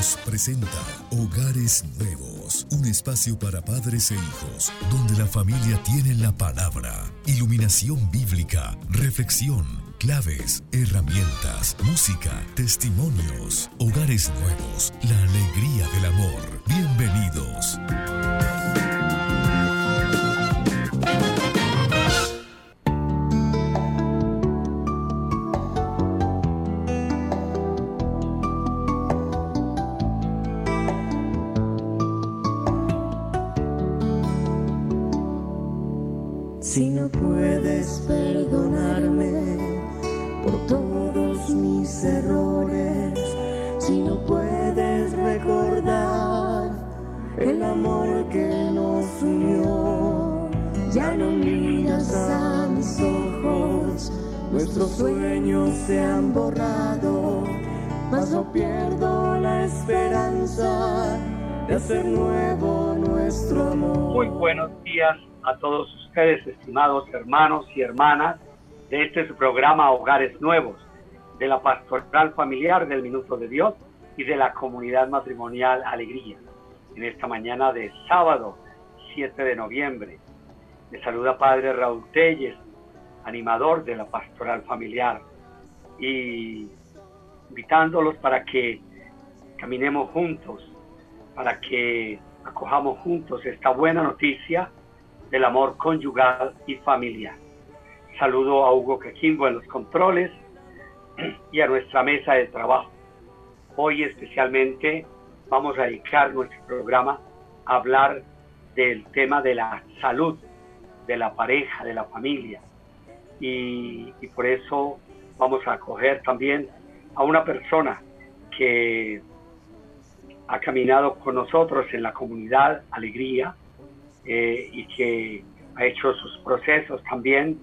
Dios presenta Hogares Nuevos, un espacio para padres e hijos, donde la familia tiene la palabra, iluminación bíblica, reflexión, claves, herramientas, música, testimonios, Hogares Nuevos, la alegría del amor. Bienvenidos. Si no puedes perdonarme por todos mis errores, si no puedes recordar el amor que nos unió, ya no miras a mis ojos, nuestros sueños se han borrado, mas no pierdo la esperanza de hacer nuevo nuestro amor. Muy buenos días a todos ustedes, estimados hermanos y hermanas, de este su programa Hogares Nuevos, de la Pastoral Familiar del Minuto de Dios y de la Comunidad Matrimonial Alegría. En esta mañana de sábado, 7 de noviembre, le saluda Padre Raúl Telles, animador de la Pastoral Familiar, y invitándolos para que caminemos juntos, para que acojamos juntos esta buena noticia del amor conyugal y familiar. Saludo a Hugo Caquimbo en los controles y a nuestra mesa de trabajo. Hoy especialmente vamos a dedicar nuestro programa a hablar del tema de la salud, de la pareja, de la familia. Y por eso vamos a acoger también a una persona que ha caminado con nosotros en la comunidad Alegría y que ha hecho sus procesos también.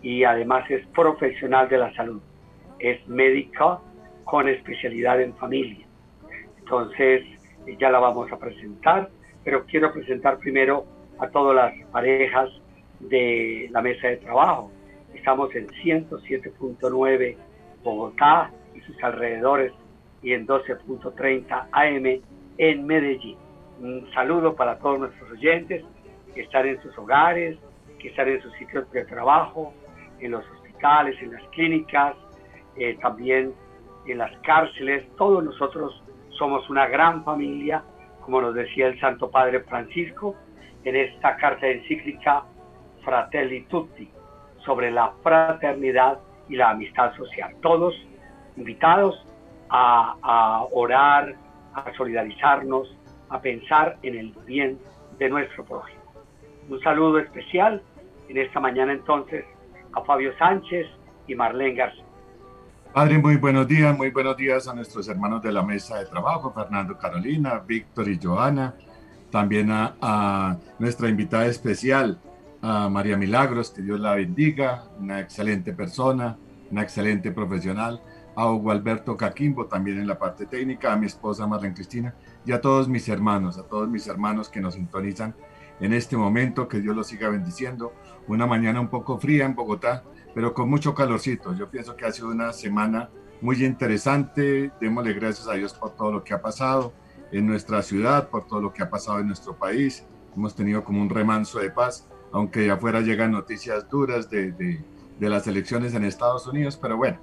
Y además es profesional de la salud, es médica con especialidad en familia. Entonces ya la vamos a presentar, pero quiero presentar primero a todas las parejas de la mesa de trabajo. Estamos en 107.9 Bogotá y sus alrededores y en 12.30 AM en Medellín. Un saludo para todos nuestros oyentes que están en sus hogares, que están en sus sitios de trabajo, en los hospitales, en las clínicas, también en las cárceles. Todos nosotros somos una gran familia, como nos decía el Santo Padre Francisco en esta carta encíclica Fratelli Tutti, sobre la fraternidad y la amistad social. Todos invitados a orar, a solidarizarnos, a pensar en el bien de nuestro prójimo. Un saludo especial en esta mañana entonces a Fabio Sánchez y Marlene Garcón. Padre, muy buenos días a nuestros hermanos de la mesa de trabajo, Fernando Carolina, Víctor y Joana, también a nuestra invitada especial, a María Milagros, que Dios la bendiga, una excelente persona, una excelente profesional, a Hugo Alberto Caquimbo, también en la parte técnica, a mi esposa Marlene Cristina, y a todos mis hermanos que nos sintonizan en este momento, que Dios los siga bendiciendo. Una mañana un poco fría en Bogotá, pero con mucho calorcito. Yo pienso que ha sido una semana muy interesante. Démosle gracias a Dios por todo lo que ha pasado en nuestra ciudad, por todo lo que ha pasado en nuestro país. Hemos tenido como un remanso de paz, aunque de afuera llegan noticias duras de las elecciones en Estados Unidos. Pero bueno,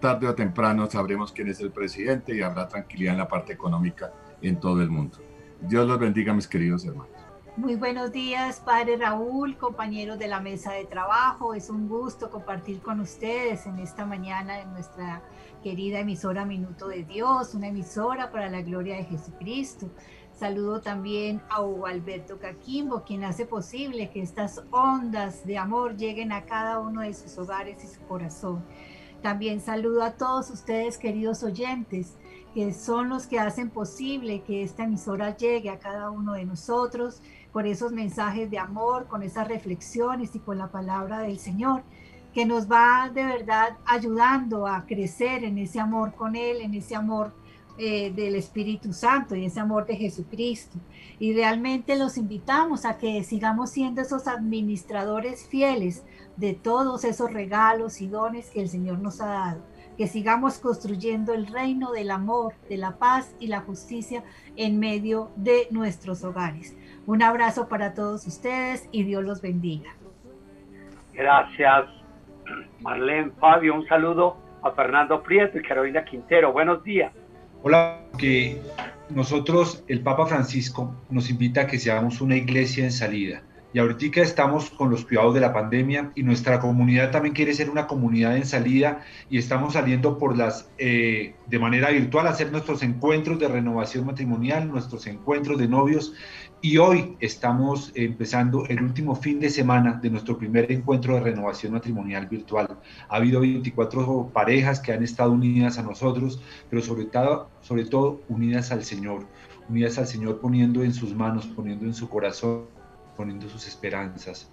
tarde o temprano sabremos quién es el presidente y habrá tranquilidad en la parte económica en todo el mundo. Dios los bendiga, mis queridos hermanos. Muy buenos días, Padre Raúl, compañeros de la mesa de trabajo. Es un gusto compartir con ustedes en esta mañana en nuestra querida emisora Minuto de Dios, una emisora para la gloria de Jesucristo. Saludo también a Hugo Alberto Caquimbo, quien hace posible que estas ondas de amor lleguen a cada uno de sus hogares y su corazón. También saludo a todos ustedes, queridos oyentes, que son los que hacen posible que esta emisora llegue a cada uno de nosotros con esos mensajes de amor, con esas reflexiones y con la palabra del Señor, que nos va de verdad ayudando a crecer en ese amor con Él, en ese amor del Espíritu Santo y ese amor de Jesucristo. Y realmente los invitamos a que sigamos siendo esos administradores fieles de todos esos regalos y dones que el Señor nos ha dado. que sigamos construyendo el reino del amor, de la paz y la justicia en medio de nuestros hogares. Un abrazo para todos ustedes y Dios los bendiga. Gracias, Marlene, Fabio, un saludo a Fernando Prieto y Carolina Quintero. Buenos días. Hola, que nosotros, el Papa Francisco, nos invita a que seamos una iglesia en salida. Y ahorita estamos con los cuidados de la pandemia y nuestra comunidad también quiere ser una comunidad en salida y estamos saliendo por de manera virtual a hacer nuestros encuentros de renovación matrimonial, nuestros encuentros de novios, y hoy estamos empezando el último fin de semana de nuestro primer encuentro de renovación matrimonial virtual. Ha habido 24 parejas que han estado unidas a nosotros, pero sobre todo unidas al Señor poniendo en sus manos, poniendo en su corazón, poniendo sus esperanzas,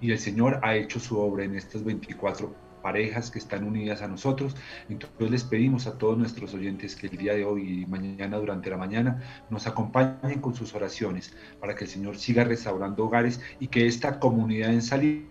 y el Señor ha hecho su obra en estas 24 parejas que están unidas a nosotros. Entonces les pedimos a todos nuestros oyentes que el día de hoy y mañana durante la mañana nos acompañen con sus oraciones para que el Señor siga restaurando hogares y que esta comunidad en salida.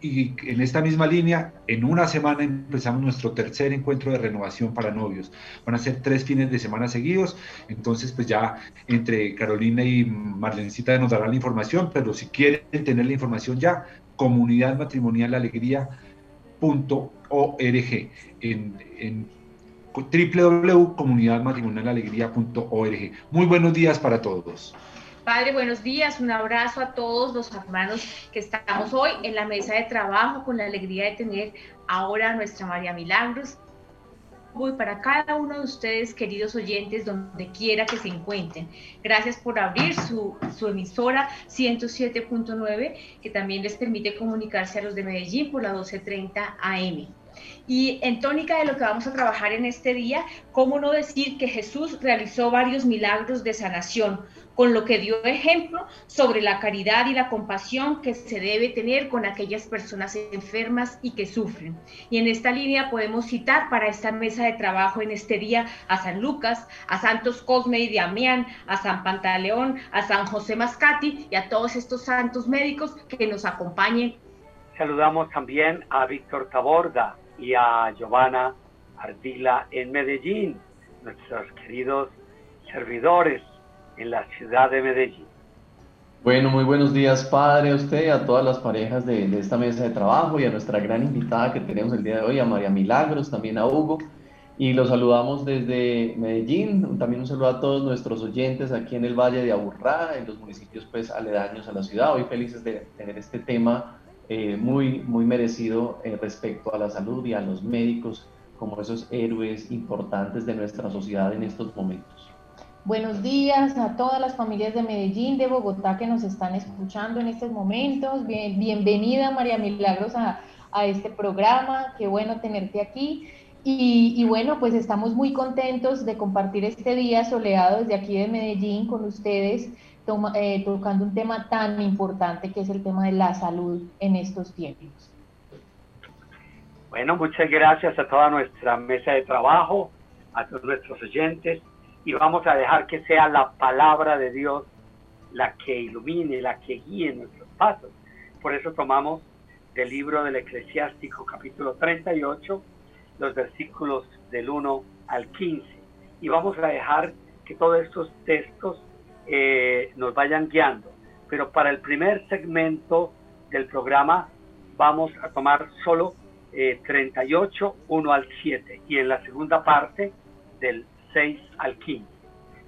Y en esta misma línea, en una semana empezamos nuestro tercer encuentro de renovación para novios. Van a ser 3 fines de semana seguidos, entonces pues ya entre Carolina y Marlencita nos darán la información, pero si quieren tener la información ya, comunidadmatrimonialalegría.org, en www.comunidadmatrimonialalegría.org. Muy buenos días para todos. Padre, buenos días, un abrazo a todos los hermanos que estamos hoy en la mesa de trabajo con la alegría de tener ahora a nuestra María Milagros. Y para cada uno de ustedes, queridos oyentes, donde quiera que se encuentren. Gracias por abrir su emisora 107.9, que también les permite comunicarse a los de Medellín por la 12:30 AM. Y en tónica de lo que vamos a trabajar en este día, ¿cómo no decir que Jesús realizó varios milagros de sanación, con lo que dio ejemplo sobre la caridad y la compasión que se debe tener con aquellas personas enfermas y que sufren? Y en esta línea podemos citar para esta mesa de trabajo en este día a San Lucas, a Santos Cosme y Damián, a San Pantaleón, a San José Mascati y a todos estos santos médicos que nos acompañen. Saludamos también a Víctor Taborda y a Giovanna Ardila en Medellín, nuestros queridos servidores en la ciudad de Medellín. Bueno, muy buenos días, padre, a usted, a todas las parejas de esta mesa de trabajo y a nuestra gran invitada que tenemos el día de hoy, a María Milagros, también a Hugo, y los saludamos desde Medellín. También un saludo a todos nuestros oyentes aquí en el Valle de Aburrá, en los municipios pues aledaños a la ciudad. Hoy felices de tener este tema muy, muy merecido respecto a la salud y a los médicos como esos héroes importantes de nuestra sociedad en estos momentos. Buenos días a todas las familias de Medellín, de Bogotá que nos están escuchando en estos momentos. Bienvenida María Milagros a este programa, qué bueno tenerte aquí. Y bueno, pues estamos muy contentos de compartir este día soleado desde aquí de Medellín con ustedes, tocando un tema tan importante que es el tema de la salud en estos tiempos. Bueno, muchas gracias a toda nuestra mesa de trabajo, a todos nuestros oyentes, y vamos a dejar que sea la palabra de Dios la que ilumine, la que guíe nuestros pasos. Por eso tomamos del libro del Eclesiástico, capítulo 38, los versículos del 1 al 15. Y vamos a dejar que todos estos textos nos vayan guiando. Pero para el primer segmento del programa vamos a tomar solo 38, 1 al 7. Y en la segunda parte del 6 al 15.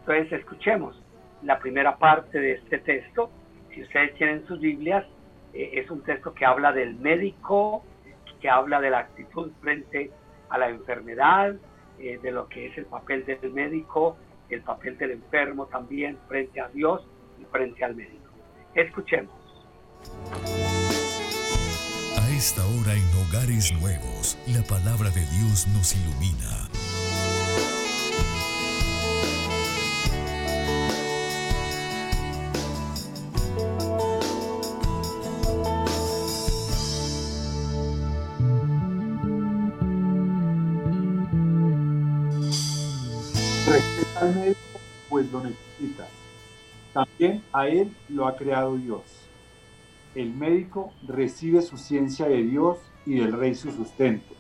Entonces escuchemos la primera parte de este texto. Si ustedes tienen sus Biblias, es un texto que habla del médico, que habla de la actitud frente a la enfermedad, de lo que es el papel del médico, el papel del enfermo también frente a Dios y frente al médico. Escuchemos. A esta hora en Hogares Nuevos, la palabra de Dios nos ilumina. Al médico, pues lo necesita. También a él lo ha creado Dios. El médico recibe su ciencia de Dios y del Rey su sustento.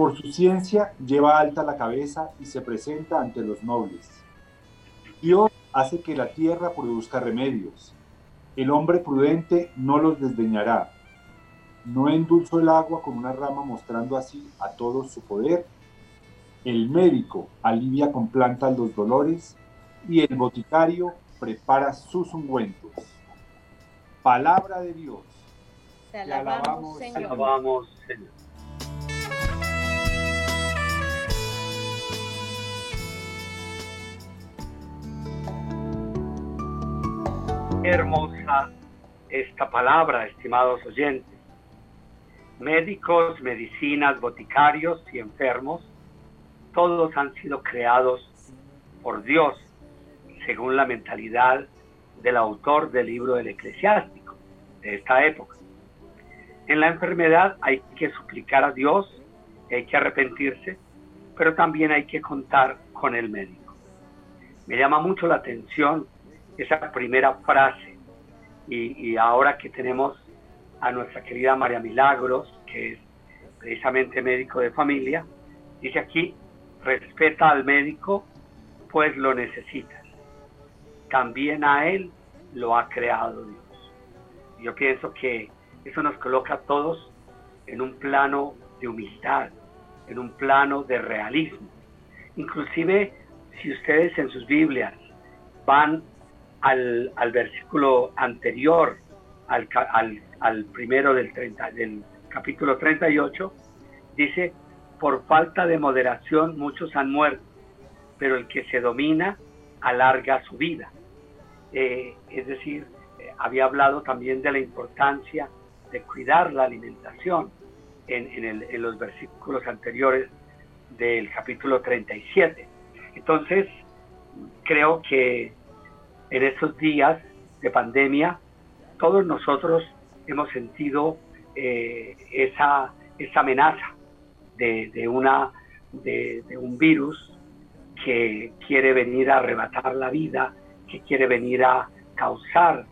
Por su ciencia lleva alta la cabeza y se presenta ante los nobles. Dios hace que la tierra produzca remedios. El hombre prudente no los desdeñará. No endulzó el agua con una rama, mostrando así a todos su poder. El médico alivia con plantas los dolores y el boticario prepara sus ungüentos. Palabra de Dios. Te alabamos, Señor. Te alabamos, Señor. Hermosa esta palabra, estimados oyentes. Médicos, medicinas, boticarios y enfermos, todos han sido creados por Dios, según la mentalidad del autor del libro del Eclesiástico de esta época. En la enfermedad hay que suplicar a Dios, hay que arrepentirse, pero también hay que contar con el médico. Me llama mucho la atención esa primera frase, y ahora que tenemos a nuestra querida María Milagros, que es precisamente médico de familia, dice aquí: respeta al médico, pues lo necesitas. También a él lo ha creado Dios. Yo pienso que eso nos coloca a todos en un plano de humildad, en un plano de realismo. Inclusive, si ustedes en sus Biblias van al versículo anterior, al primero del capítulo 38, dice: por falta de moderación muchos han muerto, pero el que se domina alarga su vida. Es decir, había hablado también de la importancia de cuidar la alimentación en los versículos anteriores del capítulo 37. Entonces, creo que en estos días de pandemia, todos nosotros hemos sentido esa amenaza de un virus que quiere venir a arrebatar la vida, que quiere venir a causar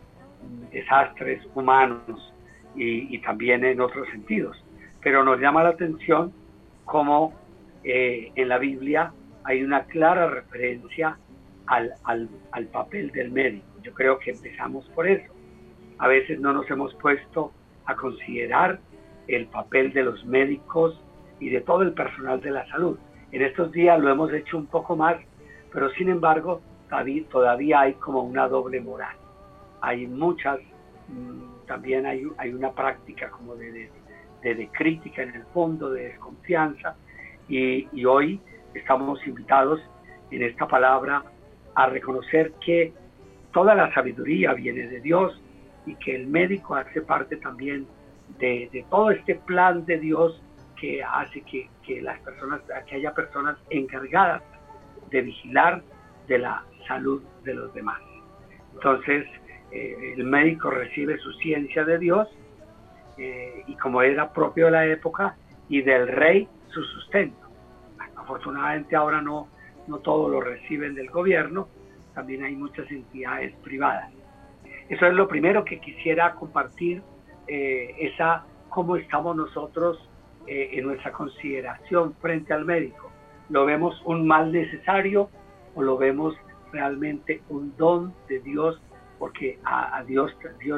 desastres humanos y también en otros sentidos. Pero nos llama la atención cómo en la Biblia hay una clara referencia al papel del médico. Yo creo que empezamos por eso. A veces no nos hemos puesto a considerar el papel de los médicos y de todo el personal de la salud. En estos días lo hemos hecho un poco más, pero sin embargo todavía hay como una doble moral. Hay muchas, también hay una práctica como de crítica en el fondo, de desconfianza, y hoy estamos invitados en esta palabra a reconocer que toda la sabiduría viene de Dios y que el médico hace parte también de todo este plan de Dios que hace que haya personas encargadas de vigilar de la salud de los demás. Entonces, el médico recibe su ciencia de Dios y, como era propio de la época, y del rey su sustento. Afortunadamente ahora no todos lo reciben del gobierno, también hay muchas entidades privadas. Eso es lo primero que quisiera compartir, cómo estamos nosotros en nuestra consideración frente al médico. ¿Lo vemos un mal necesario o lo vemos realmente un don de Dios? Porque a Dios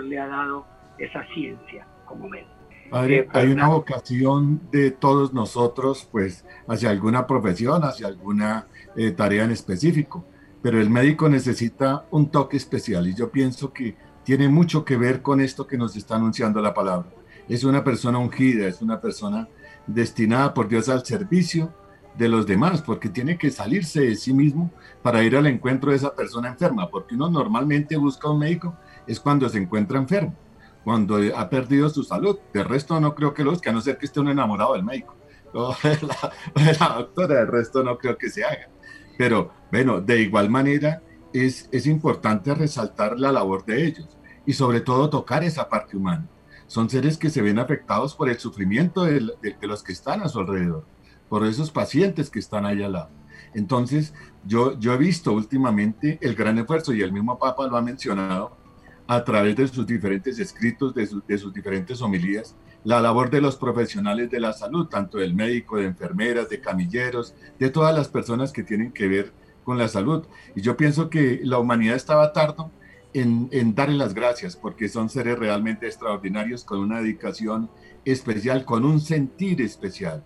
le ha dado esa ciencia como médico. Padre, hay una vocación de todos nosotros, pues, hacia alguna profesión, hacia alguna tarea en específico, pero el médico necesita un toque especial, y yo pienso que tiene mucho que ver con esto que nos está anunciando la palabra. Es una persona ungida, es una persona destinada por Dios al servicio de los demás, porque tiene que salirse de sí mismo para ir al encuentro de esa persona enferma, porque uno normalmente busca a un médico es cuando se encuentra enfermo, cuando ha perdido su salud. De resto no creo que lo busque, a no ser que esté un enamorado del médico o de la doctora. De resto no creo que se haga. Pero bueno, de igual manera es importante resaltar la labor de ellos y sobre todo tocar esa parte humana. Son seres que se ven afectados por el sufrimiento de los que están a su alrededor, por esos pacientes que están ahí al lado. Entonces yo he visto últimamente el gran esfuerzo, y el mismo Papa lo ha mencionado a través de sus diferentes escritos, de sus diferentes homilías, la labor de los profesionales de la salud, tanto del médico, de enfermeras, de camilleros, de todas las personas que tienen que ver con la salud. Y yo pienso que la humanidad estaba tardo en darle las gracias, porque son seres realmente extraordinarios, con una dedicación especial, con un sentir especial.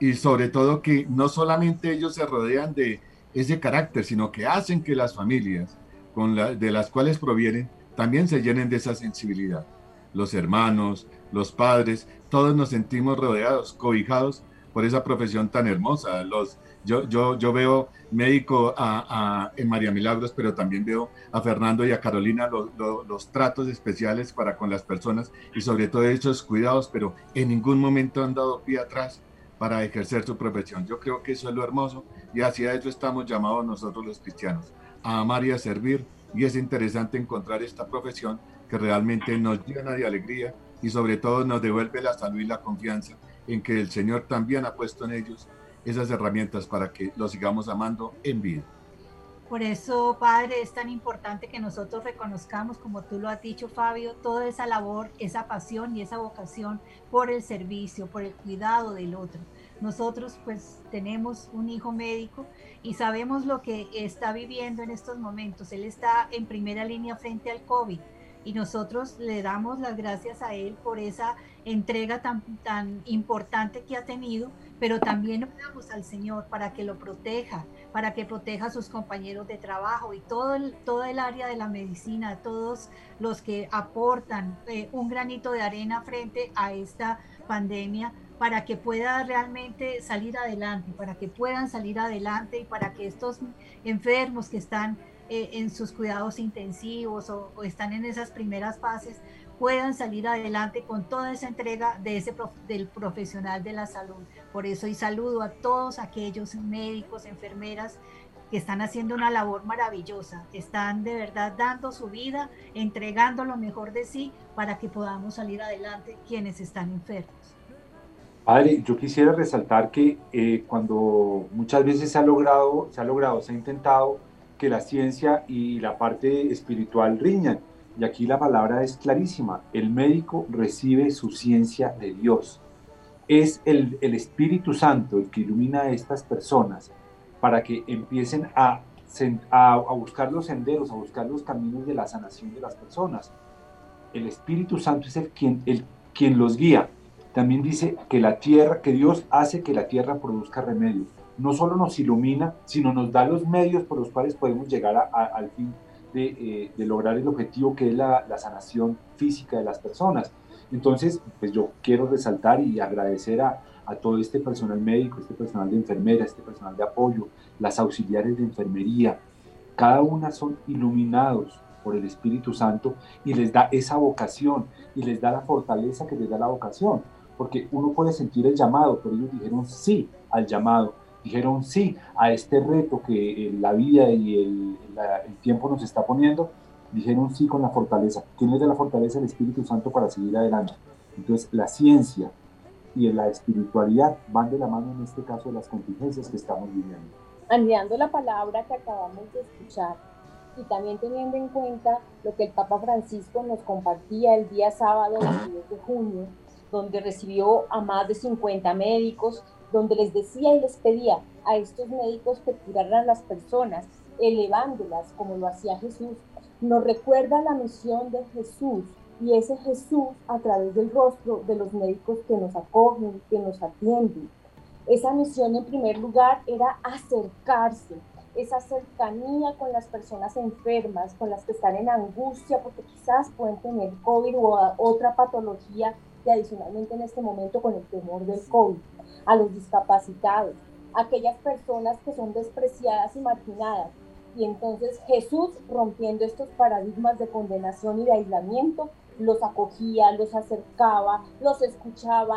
Y sobre todo que no solamente ellos se rodean de ese carácter, sino que hacen que las familias de las cuales provienen también se llenen de esa sensibilidad. Los hermanos, los padres, todos nos sentimos rodeados, cobijados por esa profesión tan hermosa. Yo veo médico en María Milagros, pero también veo a Fernando y a Carolina los tratos especiales para con las personas y sobre todo esos cuidados, pero en ningún momento han dado pie atrás para ejercer su profesión. Yo creo que eso es lo hermoso y hacia eso estamos llamados nosotros los cristianos, a amar y a servir, y es interesante encontrar esta profesión que realmente nos llena de alegría y sobre todo nos devuelve la salud y la confianza en que el Señor también ha puesto en ellos esas herramientas para que lo sigamos amando en vida. Por eso, Padre, es tan importante que nosotros reconozcamos, como tú lo has dicho, Fabio, toda esa labor, esa pasión y esa vocación por el servicio, por el cuidado del otro. Nosotros pues tenemos un hijo médico y sabemos lo que está viviendo en estos momentos. Él está en primera línea frente al COVID y nosotros le damos las gracias a él por esa entrega tan importante que ha tenido, pero también oramos al Señor para que lo proteja, para que proteja a sus compañeros de trabajo y todo el área de la medicina, todos los que aportan un granito de arena frente a esta pandemia, para que pueda realmente salir adelante, para que puedan salir adelante y para que estos enfermos que están en sus cuidados intensivos o están en esas primeras fases puedan salir adelante con toda esa entrega de del profesional de la salud. Por eso, y saludo a todos aquellos médicos, enfermeras que están haciendo una labor maravillosa, están de verdad dando su vida, entregando lo mejor de sí para que podamos salir adelante quienes están enfermos. Padre, yo quisiera resaltar que cuando muchas veces se ha intentado que la ciencia y la parte espiritual riñan, y aquí la palabra es clarísima: el médico recibe su ciencia de Dios. Es el Espíritu Santo el que ilumina a estas personas para que empiecen a buscar los senderos, a buscar los caminos de la sanación de las personas. El Espíritu Santo es el quien los guía. También dice que que Dios hace que la tierra produzca remedios. No solo nos ilumina, sino nos da los medios por los cuales podemos llegar al fin de lograr el objetivo, que es la sanación física de las personas. Entonces, pues yo quiero resaltar y agradecer a todo este personal médico, este personal de enfermera, este personal de apoyo, las auxiliares de enfermería. Cada una son iluminados por el Espíritu Santo y les da esa vocación y les da la fortaleza que les da la vocación. Porque uno puede sentir el llamado, pero ellos dijeron sí al llamado, dijeron sí a este reto que la vida y el tiempo nos está poniendo, dijeron sí con la fortaleza. ¿Quién les da la fortaleza? El Espíritu Santo, para seguir adelante. Entonces, la ciencia y la espiritualidad van de la mano en este caso de las contingencias que estamos viviendo. Añadiendo la palabra que acabamos de escuchar y también teniendo en cuenta lo que el Papa Francisco nos compartía el día sábado 22 de junio, donde recibió a más de 50 médicos, donde les decía y les pedía a estos médicos que curaran a las personas, elevándolas como lo hacía Jesús. Nos recuerda la misión de Jesús, y ese Jesús a través del rostro de los médicos que nos acogen, que nos atienden. Esa misión, en primer lugar, era acercarse, esa cercanía con las personas enfermas, con las que están en angustia, porque quizás pueden tener COVID o otra patología, y adicionalmente en este momento con el temor del COVID, a los discapacitados, a aquellas personas que son despreciadas y marginadas. Y entonces Jesús, rompiendo estos paradigmas de condenación y de aislamiento, los acogía, los acercaba, los escuchaba,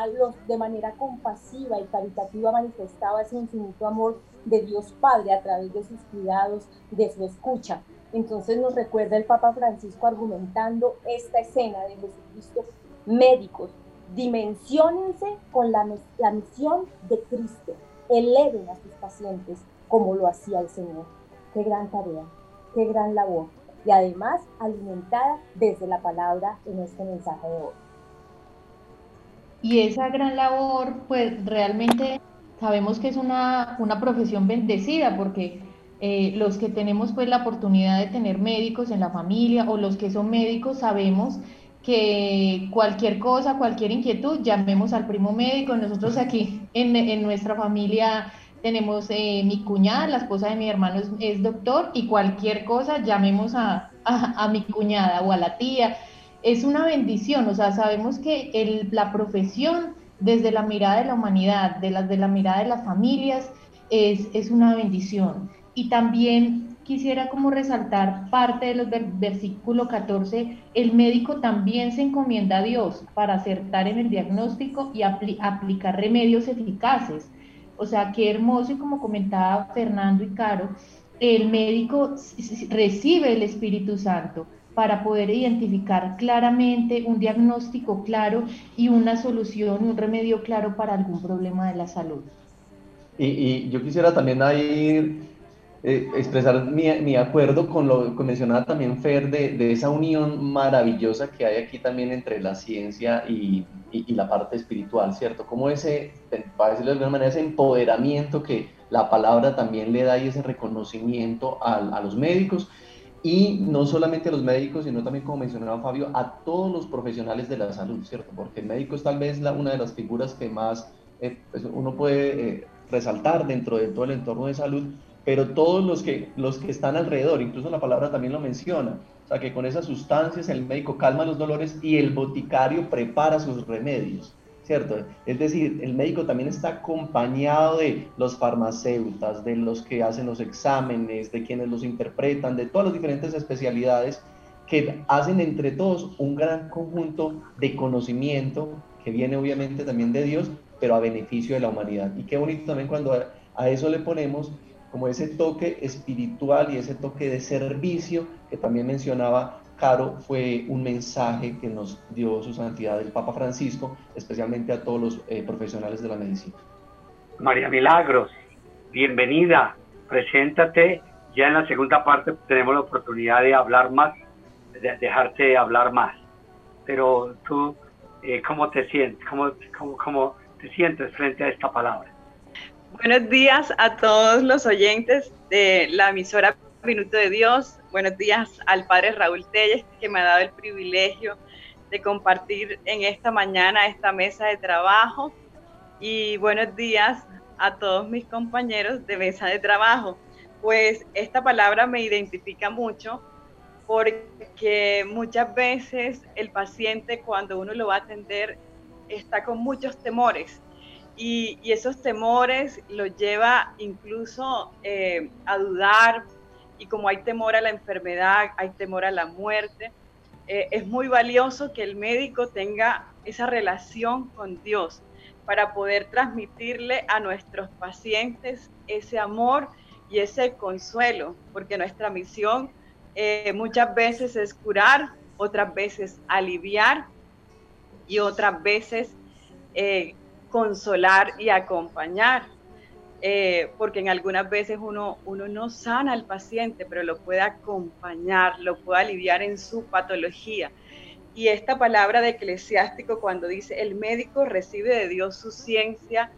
de manera compasiva y caritativa manifestaba ese infinito amor de Dios Padre a través de sus cuidados, de su escucha. Entonces nos recuerda el Papa Francisco argumentando esta escena de Jesucristo: médicos, dimensiónense con la misión de Cristo, eleven a sus pacientes como lo hacía el Señor. Qué gran tarea, qué gran labor, y además alimentada desde la palabra en este mensaje de hoy. Y esa gran labor, pues realmente sabemos que es una profesión bendecida, porque los que tenemos pues la oportunidad de tener médicos en la familia, o los que son médicos, sabemos que cualquier cosa, cualquier inquietud, llamemos al primo médico. Nosotros aquí en nuestra familia tenemos mi cuñada, la esposa de mi hermano es doctor, y cualquier cosa llamemos a mi cuñada o a la tía. Es una bendición, o sea, sabemos que la profesión desde la mirada de la humanidad, de la mirada de las familias, es una bendición. Y también quisiera como resaltar parte de los versículo 14, el médico también se encomienda a Dios para acertar en el diagnóstico y aplicar remedios eficaces. O sea, qué hermoso, y como comentaba Fernando y Caro, el médico recibe el Espíritu Santo para poder identificar claramente un diagnóstico claro y una solución, un remedio claro para algún problema de la salud. Y yo quisiera también ahí expresar mi acuerdo con lo que mencionaba también Fer, de esa unión maravillosa que hay aquí también entre la ciencia y la parte espiritual, ¿cierto? Como ese, para decirlo de alguna manera, ese empoderamiento que la palabra también le da, y ese reconocimiento a los médicos. Y no solamente a los médicos, sino también, como mencionaba Fabio, a todos los profesionales de la salud, ¿cierto? Porque el médico es tal vez una de las figuras que más pues uno puede resaltar dentro de todo el entorno de salud, pero todos los que están alrededor, incluso la palabra también lo menciona, o sea, que con esas sustancias el médico calma los dolores y el boticario prepara sus remedios, ¿cierto? Es decir, el médico también está acompañado de los farmacéutas, de los que hacen los exámenes, de quienes los interpretan, de todas las diferentes especialidades que hacen entre todos un gran conjunto de conocimiento que viene obviamente también de Dios, pero a beneficio de la humanidad. Y qué bonito también cuando a eso le ponemos como ese toque espiritual y ese toque de servicio que también mencionaba Caro, fue un mensaje que nos dio su santidad el Papa Francisco, especialmente a todos los profesionales de la medicina. María Milagros, bienvenida, preséntate. Ya en la segunda parte tenemos la oportunidad de hablar más, de dejarte hablar más. Pero tú, ¿cómo te sientes? ¿Cómo te sientes frente a esta palabra? Buenos días a todos los oyentes de la emisora Minuto de Dios. Buenos días al padre Raúl Telles, que me ha dado el privilegio de compartir en esta mañana esta mesa de trabajo, y buenos días a todos mis compañeros de mesa de trabajo. Pues esta palabra me identifica mucho, porque muchas veces el paciente, cuando uno lo va a atender, está con muchos temores, y esos temores los lleva incluso a dudar. Y como hay temor a la enfermedad, hay temor a la muerte, es muy valioso que el médico tenga esa relación con Dios para poder transmitirle a nuestros pacientes ese amor y ese consuelo, porque nuestra misión muchas veces es curar, otras veces aliviar y otras veces consolar y acompañar. Porque en algunas veces uno no sana al paciente, pero lo puede acompañar, lo puede aliviar en su patología. Y esta palabra de Eclesiástico, cuando dice el médico recibe de Dios su ciencia,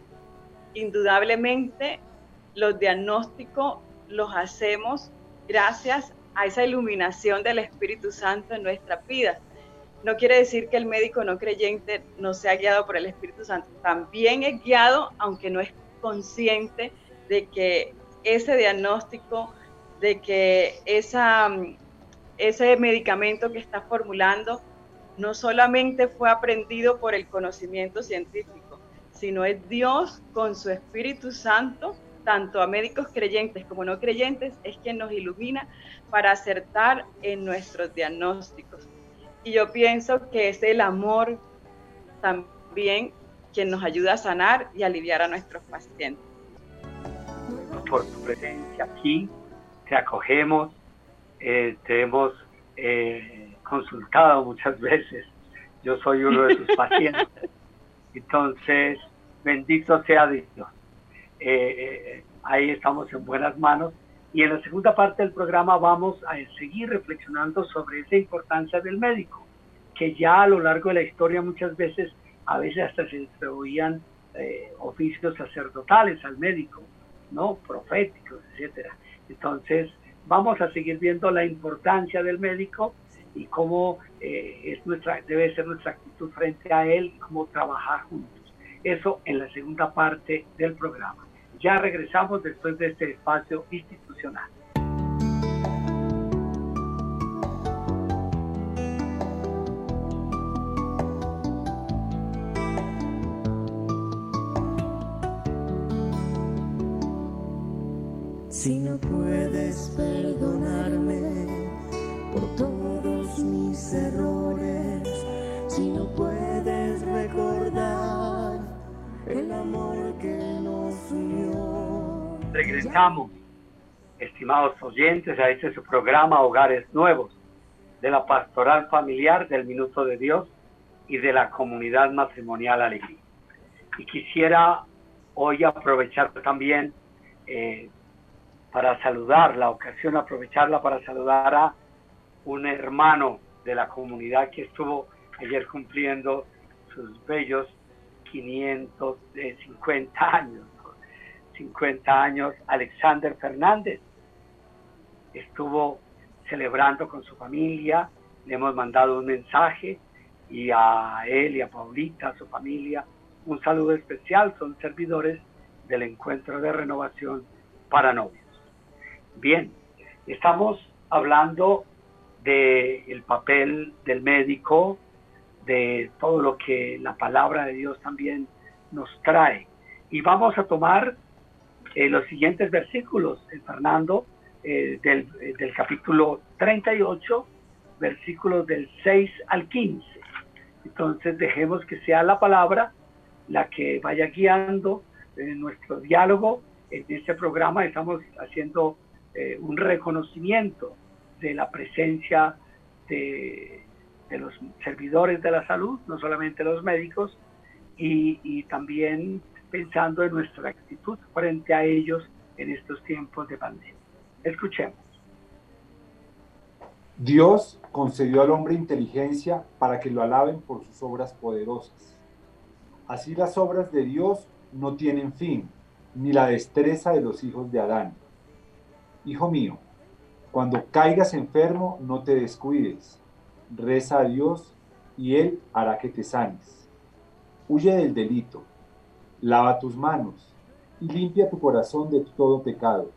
indudablemente los diagnósticos los hacemos gracias a esa iluminación del Espíritu Santo en nuestra vida. No quiere decir que el médico no creyente no sea guiado por el Espíritu Santo, también es guiado, aunque no es consciente de que ese diagnóstico, de que ese medicamento que está formulando no solamente fue aprendido por el conocimiento científico, sino es Dios con su Espíritu Santo, tanto a médicos creyentes como no creyentes, es quien nos ilumina para acertar en nuestros diagnósticos. Y yo pienso que es el amor también quien nos ayuda a sanar y aliviar a nuestros pacientes. Por tu presencia aquí, te acogemos, te hemos consultado muchas veces. Yo soy uno de tus pacientes. Entonces, bendito sea Dios. Ahí estamos en buenas manos. Y en la segunda parte del programa vamos a seguir reflexionando sobre esa importancia del médico, que ya a lo largo de la historia muchas veces a veces hasta se distribuían oficios sacerdotales al médico, ¿no? Proféticos, etcétera. Entonces, vamos a seguir viendo la importancia del médico y cómo debe ser nuestra actitud frente a él, cómo trabajar juntos. Eso en la segunda parte del programa. Ya regresamos después de este espacio institucional. Si no puedes perdonarme por todos mis errores, si no puedes recordar el amor que nos unió. Regresamos, estimados oyentes, a este su programa Hogares Nuevos, de la Pastoral Familiar del Minuto de Dios y de la Comunidad Matrimonial Alegría. Y quisiera hoy aprovechar también para saludar la ocasión, aprovecharla para saludar a un hermano de la comunidad que estuvo ayer cumpliendo sus bellos 50 años, Alexander Fernández. Estuvo celebrando con su familia, le hemos mandado un mensaje, y a él y a Paulita, a su familia, un saludo especial. Son servidores del Encuentro de Renovación para Novios. Bien, estamos hablando del papel del médico, de todo lo que la palabra de Dios también nos trae. Y vamos a tomar los siguientes versículos, Fernando, del capítulo 38, versículos del 6 al 15. Entonces dejemos que sea la palabra la que vaya guiando nuestro diálogo. En este programa estamos haciendo un reconocimiento de la presencia de los servidores de la salud, no solamente los médicos, y también pensando en nuestra actitud frente a ellos en estos tiempos de pandemia. Escuchemos. Dios concedió al hombre inteligencia para que lo alaben por sus obras poderosas. Así las obras de Dios no tienen fin, ni la destreza de los hijos de Adán. Hijo mío, cuando caigas enfermo, no te descuides. Reza a Dios y Él hará que te sanes. Huye del delito, lava tus manos y limpia tu corazón de todo pecado.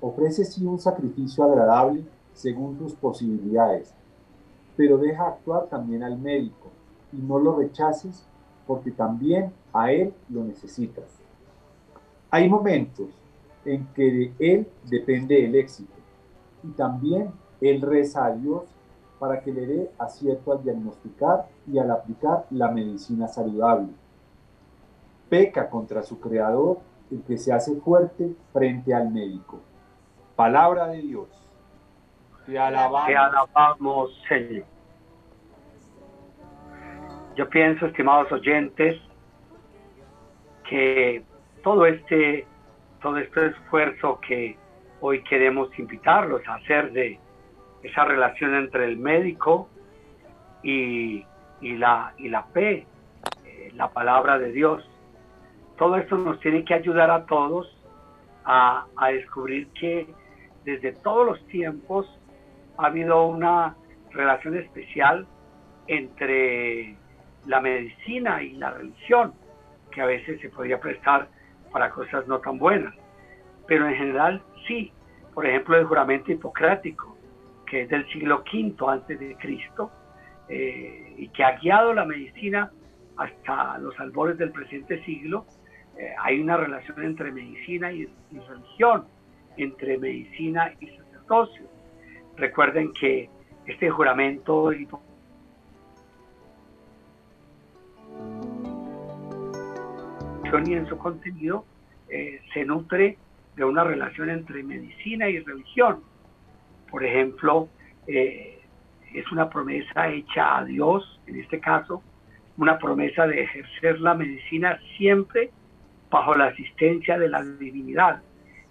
Ofrece sí un sacrificio agradable según tus posibilidades, pero deja actuar también al médico y no lo rechaces, porque también a Él lo necesitas. Hay momentos en que de Él depende el éxito, y también Él reza a Dios para que le dé acierto al diagnosticar y al aplicar la medicina saludable. Peca contra su Creador el que se hace fuerte frente al médico. Palabra de Dios. Te alabamos, Señor. Yo pienso, estimados oyentes, que todo este esfuerzo que hoy queremos invitarlos a hacer de esa relación entre el médico y la fe, la palabra de Dios, todo esto nos tiene que ayudar a todos a descubrir que desde todos los tiempos ha habido una relación especial entre la medicina y la religión, que a veces se podía prestar para cosas no tan buenas, pero en general sí. Por ejemplo, el juramento hipocrático, que es del siglo V antes de Cristo, y que ha guiado la medicina hasta los albores del presente siglo. Hay una relación entre medicina y religión, entre medicina y sacerdocio. Recuerden que este juramento hipocrático y en su contenido se nutre de una relación entre medicina y religión. Por ejemplo, es una promesa hecha a Dios, en este caso, una promesa de ejercer la medicina siempre bajo la asistencia de la divinidad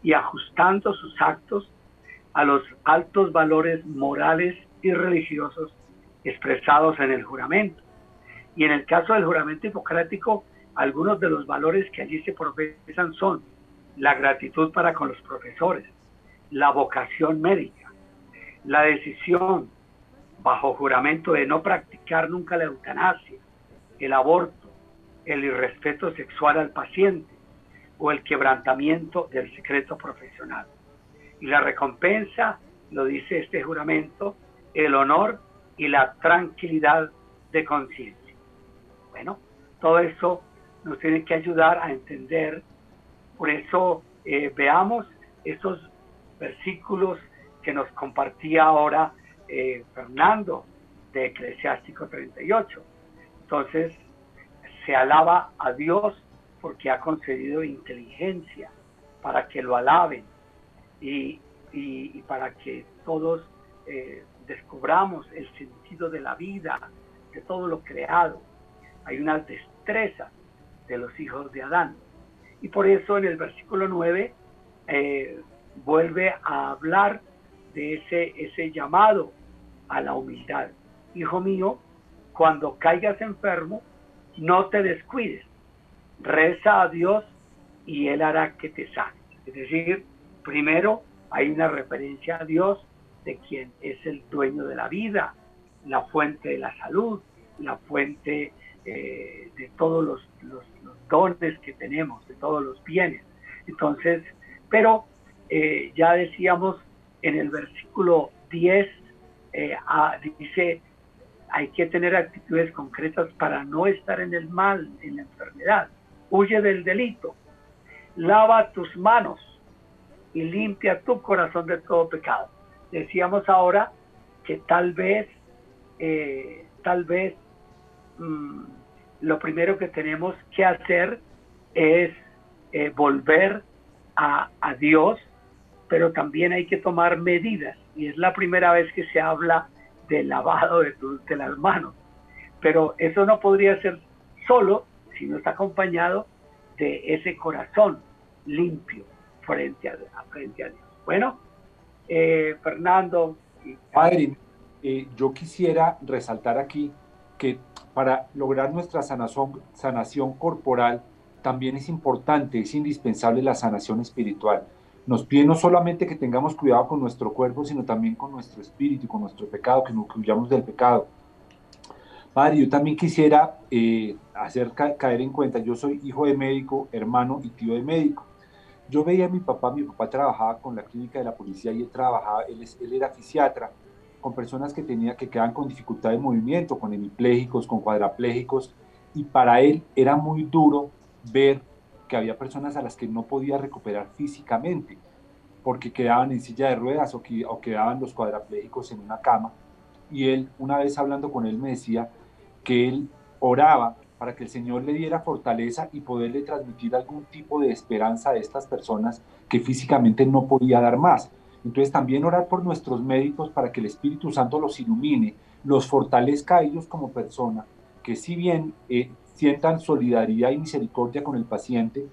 y ajustando sus actos a los altos valores morales y religiosos expresados en el juramento. Y en el caso del juramento hipocrático, algunos de los valores que allí se profesan son la gratitud para con los profesores, la vocación médica, la decisión bajo juramento de no practicar nunca la eutanasia, el aborto, el irrespeto sexual al paciente o el quebrantamiento del secreto profesional. Y la recompensa, lo dice este juramento, el honor y la tranquilidad de conciencia. Bueno, todo eso nos tiene que ayudar a entender. Por eso veamos estos versículos que nos compartía ahora Fernando de Eclesiástico 38. Entonces, se alaba a Dios porque ha concedido inteligencia para que lo alaben y para que todos descubramos el sentido de la vida, de todo lo creado. Hay unas destrezas de los hijos de Adán. Y por eso en el versículo 9 vuelve a hablar de ese llamado a la humildad. Hijo mío, cuando caigas enfermo, no te descuides. Reza a Dios y Él hará que te sane. Es decir, primero hay una referencia a Dios, de quien es el dueño de la vida, la fuente de la salud, la fuente de todos los dones que tenemos, de todos los bienes. Entonces, pero ya decíamos en el versículo 10, dice, hay que tener actitudes concretas para no estar en el mal, en la enfermedad. Huye del delito, lava tus manos y limpia tu corazón de todo pecado. Decíamos ahora que tal vez lo primero que tenemos que hacer es volver a Dios, pero también hay que tomar medidas. Y es la primera vez que se habla del lavado de las manos. Pero eso no podría ser solo si no está acompañado de ese corazón limpio frente a Dios. Bueno, Fernando. Padre, yo quisiera resaltar aquí que para lograr nuestra sanación corporal también es importante, es indispensable la sanación espiritual. Nos pide no solamente que tengamos cuidado con nuestro cuerpo, sino también con nuestro espíritu, con nuestro pecado, que no huyamos del pecado. Padre, yo también quisiera hacer caer en cuenta, yo soy hijo de médico, hermano y tío de médico. Yo veía a mi papá trabajaba con la clínica de la policía y él era fisiatra, con personas que quedaban con dificultad de movimiento, con hemipléjicos, con cuadraplégicos, y para él era muy duro ver que había personas a las que no podía recuperar físicamente, porque quedaban en silla de ruedas o quedaban los cuadraplégicos en una cama, y él, una vez hablando con él, me decía que él oraba para que el Señor le diera fortaleza y poderle transmitir algún tipo de esperanza a estas personas que físicamente no podía dar más. Entonces también orar por nuestros médicos para que el Espíritu Santo los ilumine, los fortalezca a ellos como persona, que si bien sientan solidaridad y misericordia con el paciente,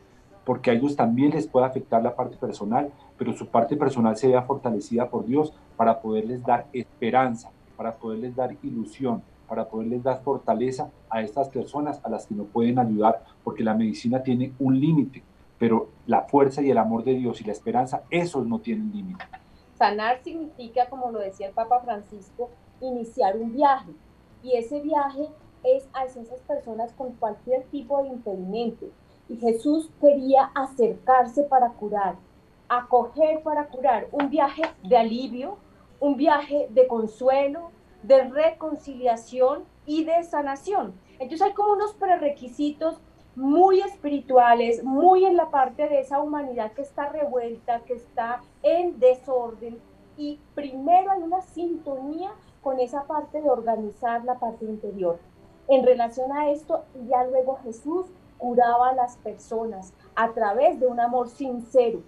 porque a ellos también les puede afectar la parte personal, pero su parte personal se vea fortalecida por Dios para poderles dar esperanza, para poderles dar ilusión, para poderles dar fortaleza a estas personas a las que no pueden ayudar, porque la medicina tiene un límite, pero la fuerza y el amor de Dios y la esperanza, esos no tienen límite. Sanar significa, como lo decía el Papa Francisco, iniciar un viaje, y ese viaje es hacia esas personas con cualquier tipo de impedimento, y Jesús quería acercarse para curar, acoger para curar, un viaje de alivio, un viaje de consuelo, de reconciliación y de sanación. Entonces hay como unos prerrequisitos muy espirituales, muy en la parte de esa humanidad que está revuelta, que está en desorden, y primero hay una sintonía con esa parte de organizar la parte interior. En relación a esto, ya luego Jesús curaba a las personas a través de un amor sincero,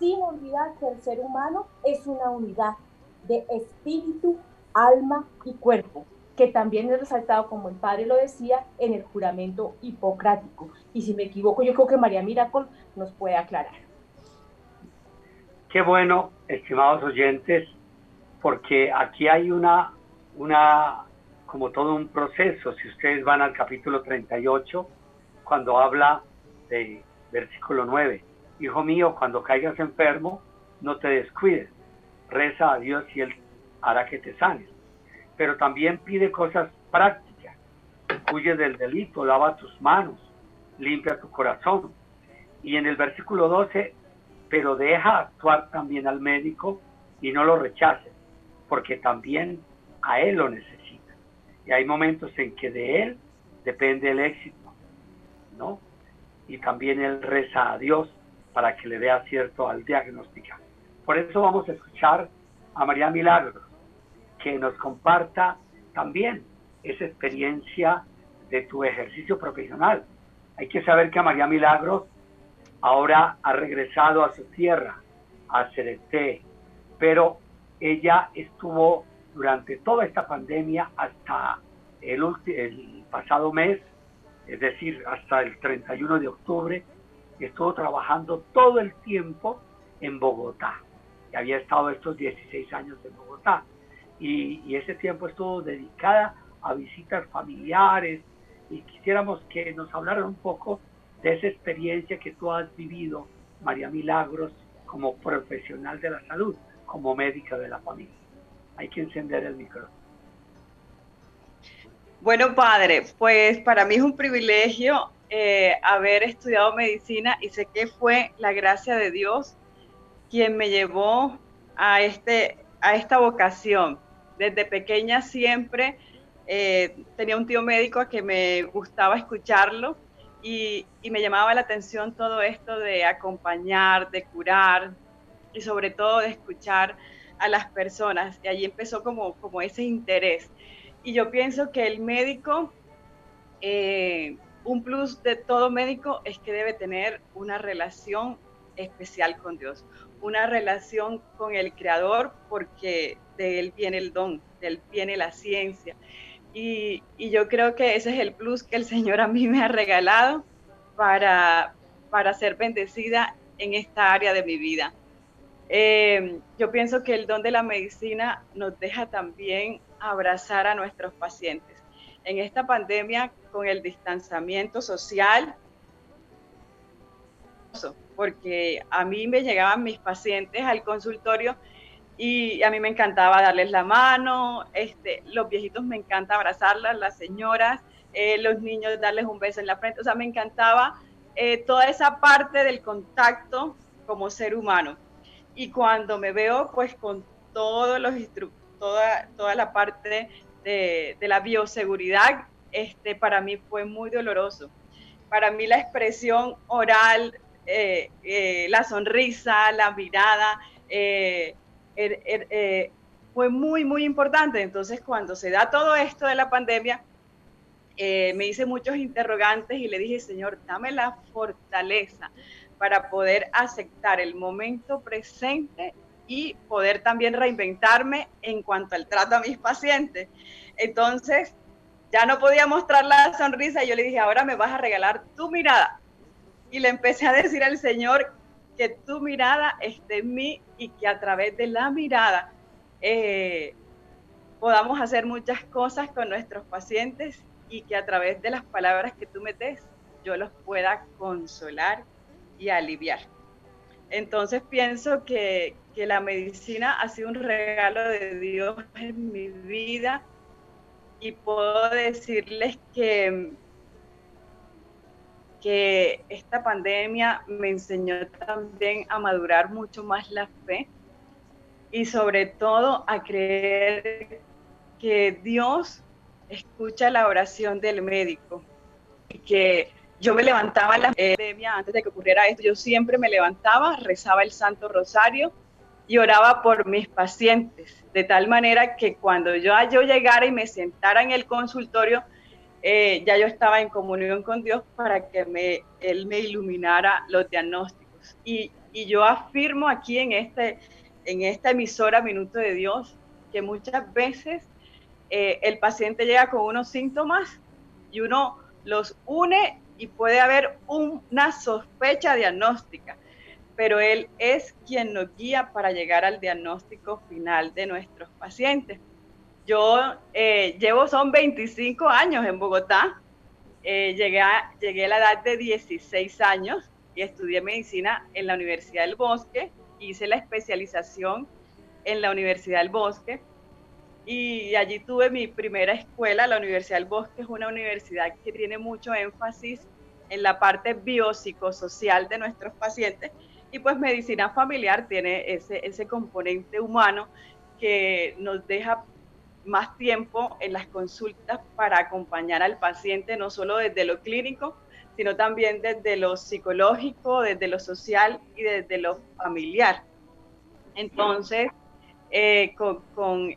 sin olvidar que el ser humano es una unidad de espíritu, alma y cuerpo, que también es resaltado, como el padre lo decía, en el juramento hipocrático. Y si me equivoco, yo creo que María Milagros nos puede aclarar. Qué bueno, estimados oyentes, porque aquí hay una como todo un proceso. Si ustedes van al capítulo 38, cuando habla de versículo 9, hijo mío, cuando caigas enfermo, no te descuides, reza a Dios y Él hará que te sanes. Pero también pide cosas prácticas: huye del delito, lava tus manos, limpia tu corazón. Y en el versículo 12, pero deja actuar también al médico y no lo rechaces, porque también a él lo necesita. Y hay momentos en que de él depende el éxito, ¿no? Y también él reza a Dios para que le dé acierto al diagnóstico. Por eso vamos a escuchar a María Milagros, que nos comparta también esa experiencia de tu ejercicio profesional. Hay que saber que a María Milagros ahora ha regresado a su tierra, a Cereté, pero ella estuvo durante toda esta pandemia hasta el pasado mes, es decir, hasta el 31 de octubre, estuvo trabajando todo el tiempo en Bogotá. Y había estado estos 16 años en Bogotá. Y ese tiempo estuvo dedicada a visitas familiares, y quisiéramos que nos hablaran un poco de esa experiencia que tú has vivido, María Milagros, como profesional de la salud, como médica de la familia. Hay que encender el micrófono. Bueno, padre, pues para mí es un privilegio haber estudiado medicina, y sé que fue la gracia de Dios quien me llevó a esta vocación. Desde pequeña siempre tenía un tío médico que me gustaba escucharlo, y me llamaba la atención todo esto de acompañar, de curar y sobre todo de escuchar a las personas. Y allí empezó como ese interés. Y yo pienso que el médico, un plus de todo médico es que debe tener una relación especial con Dios, una relación con el Creador, porque de Él viene el don, de Él viene la ciencia. Y yo creo que ese es el plus que el Señor a mí me ha regalado para ser bendecida en esta área de mi vida. Yo pienso que el don de la medicina nos deja también abrazar a nuestros pacientes. En esta pandemia, con el distanciamiento social, porque a mí me llegaban mis pacientes al consultorio y a mí me encantaba darles la mano, los viejitos me encanta abrazarlas, las señoras, los niños darles un beso en la frente. O sea, me encantaba toda esa parte del contacto como ser humano. Y cuando me veo pues con toda la parte de la bioseguridad, para mí fue muy doloroso. Para mí la expresión oral, la sonrisa, la mirada, fue muy, muy importante. Entonces, cuando se da todo esto de la pandemia, me hice muchos interrogantes y le dije: Señor, dame la fortaleza para poder aceptar el momento presente y poder también reinventarme en cuanto al trato a mis pacientes. Entonces, ya no podía mostrar la sonrisa y yo le dije: ahora me vas a regalar tu mirada. Y le empecé a decir al Señor que tu mirada esté en mí y que a través de la mirada podamos hacer muchas cosas con nuestros pacientes, y que a través de las palabras que tú me des, yo los pueda consolar y aliviar. Entonces pienso que la medicina ha sido un regalo de Dios en mi vida, y puedo decirles que esta pandemia me enseñó también a madurar mucho más la fe, y sobre todo a creer que Dios escucha la oración del médico. Y que yo me levantaba en la pandemia, antes de que ocurriera esto, yo siempre me levantaba, rezaba el Santo Rosario y oraba por mis pacientes, de tal manera que cuando yo llegara y me sentara en el consultorio, ya yo estaba en comunión con Dios para que Él me iluminara los diagnósticos. Y yo afirmo aquí en esta emisora Minuto de Dios que muchas veces el paciente llega con unos síntomas y uno los une y puede haber una sospecha diagnóstica, pero Él es quien nos guía para llegar al diagnóstico final de nuestros pacientes. Yo son 25 años en Bogotá. Llegué a la edad de 16 años y estudié medicina en la Universidad del Bosque. Hice la especialización en la Universidad del Bosque y allí tuve mi primera escuela. La Universidad del Bosque es una universidad que tiene mucho énfasis en la parte biopsicosocial de nuestros pacientes, y pues medicina familiar tiene ese componente humano que nos deja más tiempo en las consultas para acompañar al paciente, no solo desde lo clínico, sino también desde lo psicológico, desde lo social y desde lo familiar. Entonces, con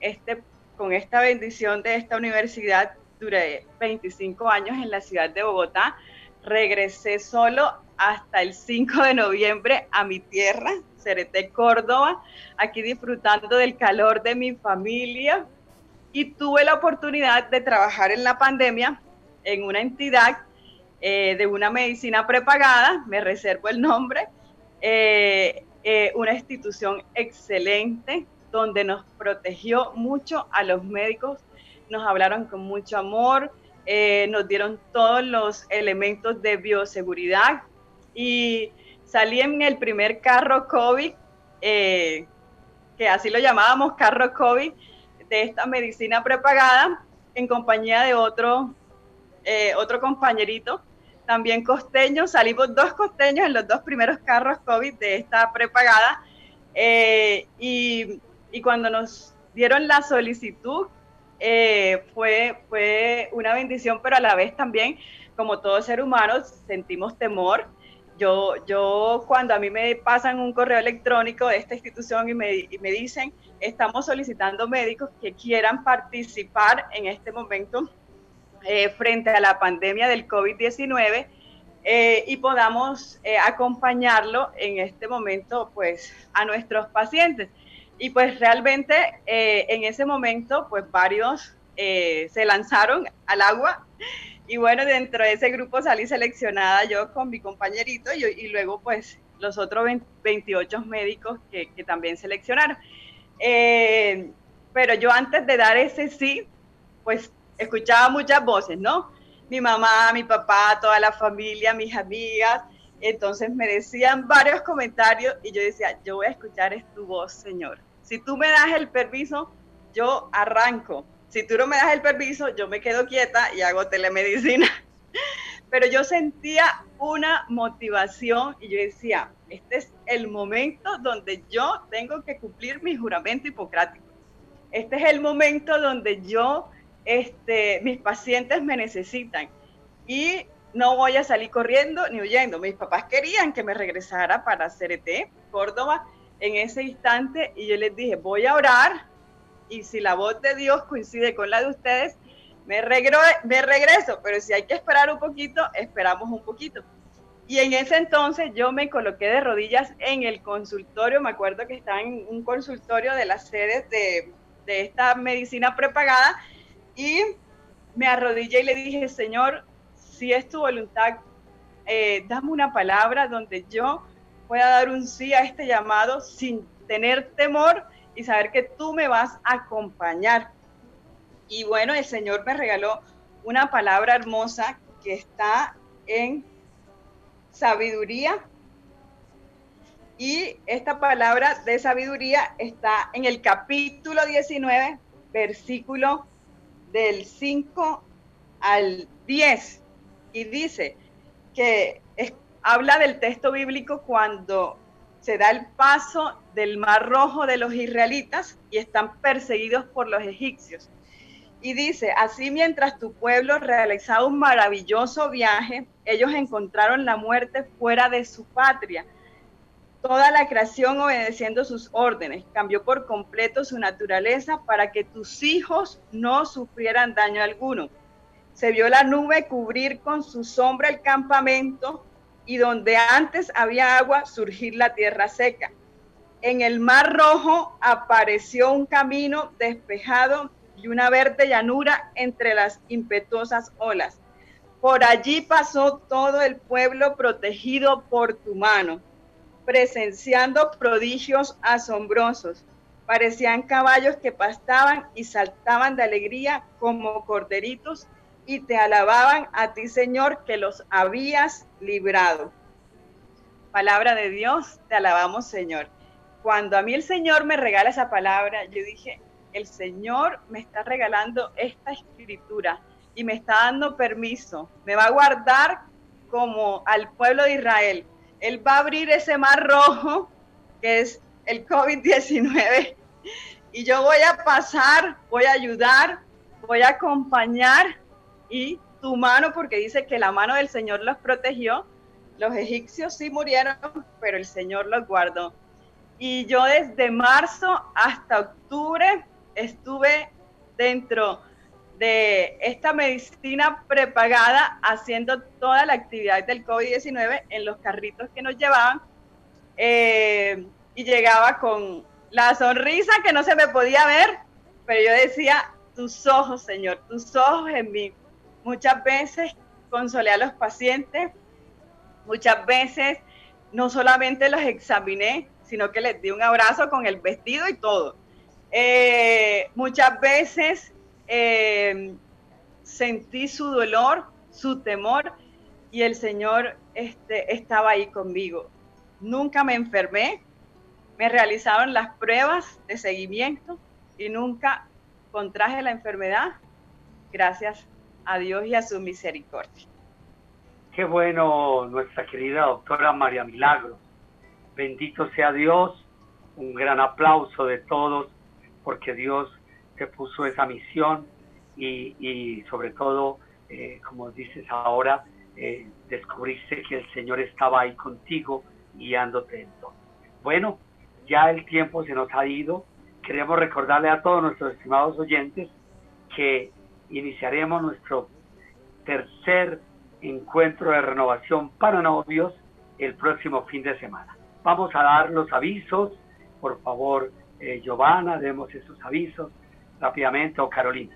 esta bendición de esta universidad, duré 25 años en la ciudad de Bogotá. Regresé solo hasta el 5 de noviembre a mi tierra, Cereté, Córdoba, aquí disfrutando del calor de mi familia. Y tuve la oportunidad de trabajar en la pandemia en una entidad de una medicina prepagada, me reservo el nombre, una institución excelente donde nos protegió mucho a los médicos, nos hablaron con mucho amor, nos dieron todos los elementos de bioseguridad y salí en el primer carro COVID, que así lo llamábamos, carro COVID, de esta medicina prepagada, en compañía de otro compañerito, también costeño. Salimos dos costeños en los dos primeros carros COVID de esta prepagada, y cuando nos dieron la solicitud, fue una bendición, pero a la vez también, como todo ser humano, sentimos temor. Yo cuando a mí me pasan un correo electrónico de esta institución y me dicen, estamos solicitando médicos que quieran participar en este momento frente a la pandemia del COVID-19 y podamos acompañarlo en este momento, pues, a nuestros pacientes. Y pues realmente en ese momento, pues varios se lanzaron al agua. Y bueno, dentro de ese grupo salí seleccionada yo con mi compañerito y luego pues los otros 28 médicos que también seleccionaron. Pero yo antes de dar ese sí, pues escuchaba muchas voces, ¿no? Mi mamá, mi papá, toda la familia, mis amigas. Entonces me decían varios comentarios y yo decía, yo voy a escuchar es tu voz, Señor. Si tú me das el permiso, yo arranco. Si tú no me das el permiso, yo me quedo quieta y hago telemedicina. Pero yo sentía una motivación y yo decía, este es el momento donde yo tengo que cumplir mi juramento hipocrático. Este es el momento donde yo, mis pacientes me necesitan y no voy a salir corriendo ni huyendo. Mis papás querían que me regresara para Cereté, Córdoba, en ese instante, y yo les dije, voy a orar, y si la voz de Dios coincide con la de ustedes, me regreso, pero si hay que esperar un poquito, esperamos un poquito. Y en ese entonces yo me coloqué de rodillas en el consultorio, me acuerdo que estaba en un consultorio de las sedes de esta medicina prepagada, y me arrodillé y le dije, Señor, si es tu voluntad, dame una palabra donde yo pueda dar un sí a este llamado sin tener temor, y saber que tú me vas a acompañar. Y bueno, el Señor me regaló una palabra hermosa que está en sabiduría, y esta palabra de sabiduría está en el capítulo 19, versículo del 5 al 10, y dice que habla del texto bíblico cuando se da el paso del Mar Rojo de los israelitas y están perseguidos por los egipcios. Y dice, así mientras tu pueblo realizaba un maravilloso viaje, ellos encontraron la muerte fuera de su patria. Toda la creación obedeciendo sus órdenes cambió por completo su naturaleza para que tus hijos no sufrieran daño alguno. Se vio la nube cubrir con su sombra el campamento, y donde antes había agua, surgir la tierra seca. En el Mar Rojo apareció un camino despejado y una verde llanura entre las impetuosas olas. Por allí pasó todo el pueblo protegido por tu mano, presenciando prodigios asombrosos. parecían caballos que pastaban y saltaban de alegría como corderitos y te alababan a ti, Señor, que los habías librado. Palabra de Dios, te alabamos, Señor. Cuando a mí el Señor me regala esa palabra, yo dije, el Señor me está regalando esta escritura y me está dando permiso, me va a guardar como al pueblo de Israel. Él va a abrir ese mar rojo que es el COVID-19 y yo voy a pasar, voy a ayudar, voy a acompañar, y tu mano, porque dice que la mano del Señor los protegió. Los egipcios sí murieron, pero el Señor los guardó. Y yo desde marzo hasta octubre estuve dentro de esta medicina prepagada haciendo toda la actividad del COVID-19 en los carritos que nos llevaban, y llegaba con la sonrisa que no se me podía ver, pero yo decía, tus ojos, Señor, tus ojos en mí. Muchas veces consolé a los pacientes, muchas veces no solamente los examiné, sino que les di un abrazo con el vestido y todo. Muchas veces sentí su dolor, su temor, y el Señor estaba ahí conmigo. Nunca me enfermé, me realizaron las pruebas de seguimiento y nunca contraje la enfermedad, gracias a Dios y a su misericordia. Qué bueno, nuestra querida doctora María Milagros. Bendito sea Dios, un gran aplauso de todos, porque Dios te puso esa misión y sobre todo, como dices ahora, descubriste que el Señor estaba ahí contigo, guiándote en todo. Bueno, ya el tiempo se nos ha ido. Queremos recordarle a todos nuestros estimados oyentes que iniciaremos nuestro tercer encuentro de renovación para novios el próximo fin de semana. Vamos a dar los avisos, por favor, Giovanna, demos esos avisos rápidamente, o Carolina.